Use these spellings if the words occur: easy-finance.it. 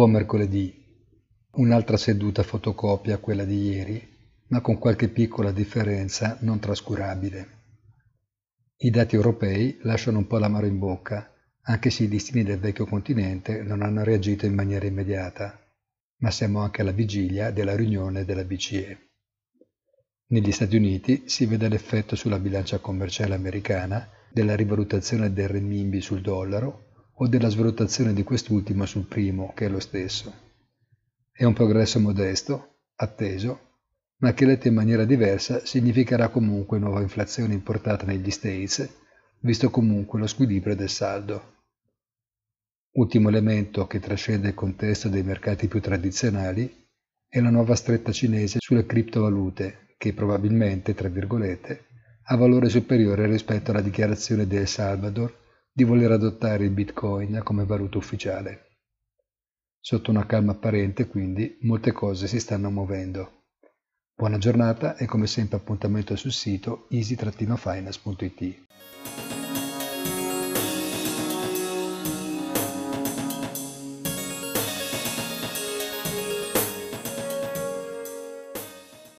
Buon mercoledì. Un'altra seduta fotocopia quella di ieri, ma con qualche piccola differenza non trascurabile. I dati europei lasciano un po' l'amaro in bocca, anche se i destini del vecchio continente non hanno reagito in maniera immediata, ma siamo anche alla vigilia della riunione della BCE. Negli Stati Uniti si vede l'effetto sulla bilancia commerciale americana della rivalutazione del renminbi sul dollaro o della svalutazione di quest'ultimo sul primo, che è lo stesso. È un progresso modesto, atteso, ma che letto in maniera diversa significherà comunque nuova inflazione importata negli States, visto comunque lo squilibrio del saldo. Ultimo elemento che trascende il contesto dei mercati più tradizionali è la nuova stretta cinese sulle criptovalute, che probabilmente, tra virgolette, ha valore superiore rispetto alla dichiarazione di El Salvador di voler adottare il Bitcoin come valuta ufficiale. Sotto una calma apparente, quindi, molte cose si stanno muovendo. Buona giornata e come sempre appuntamento sul sito easy-finance.it.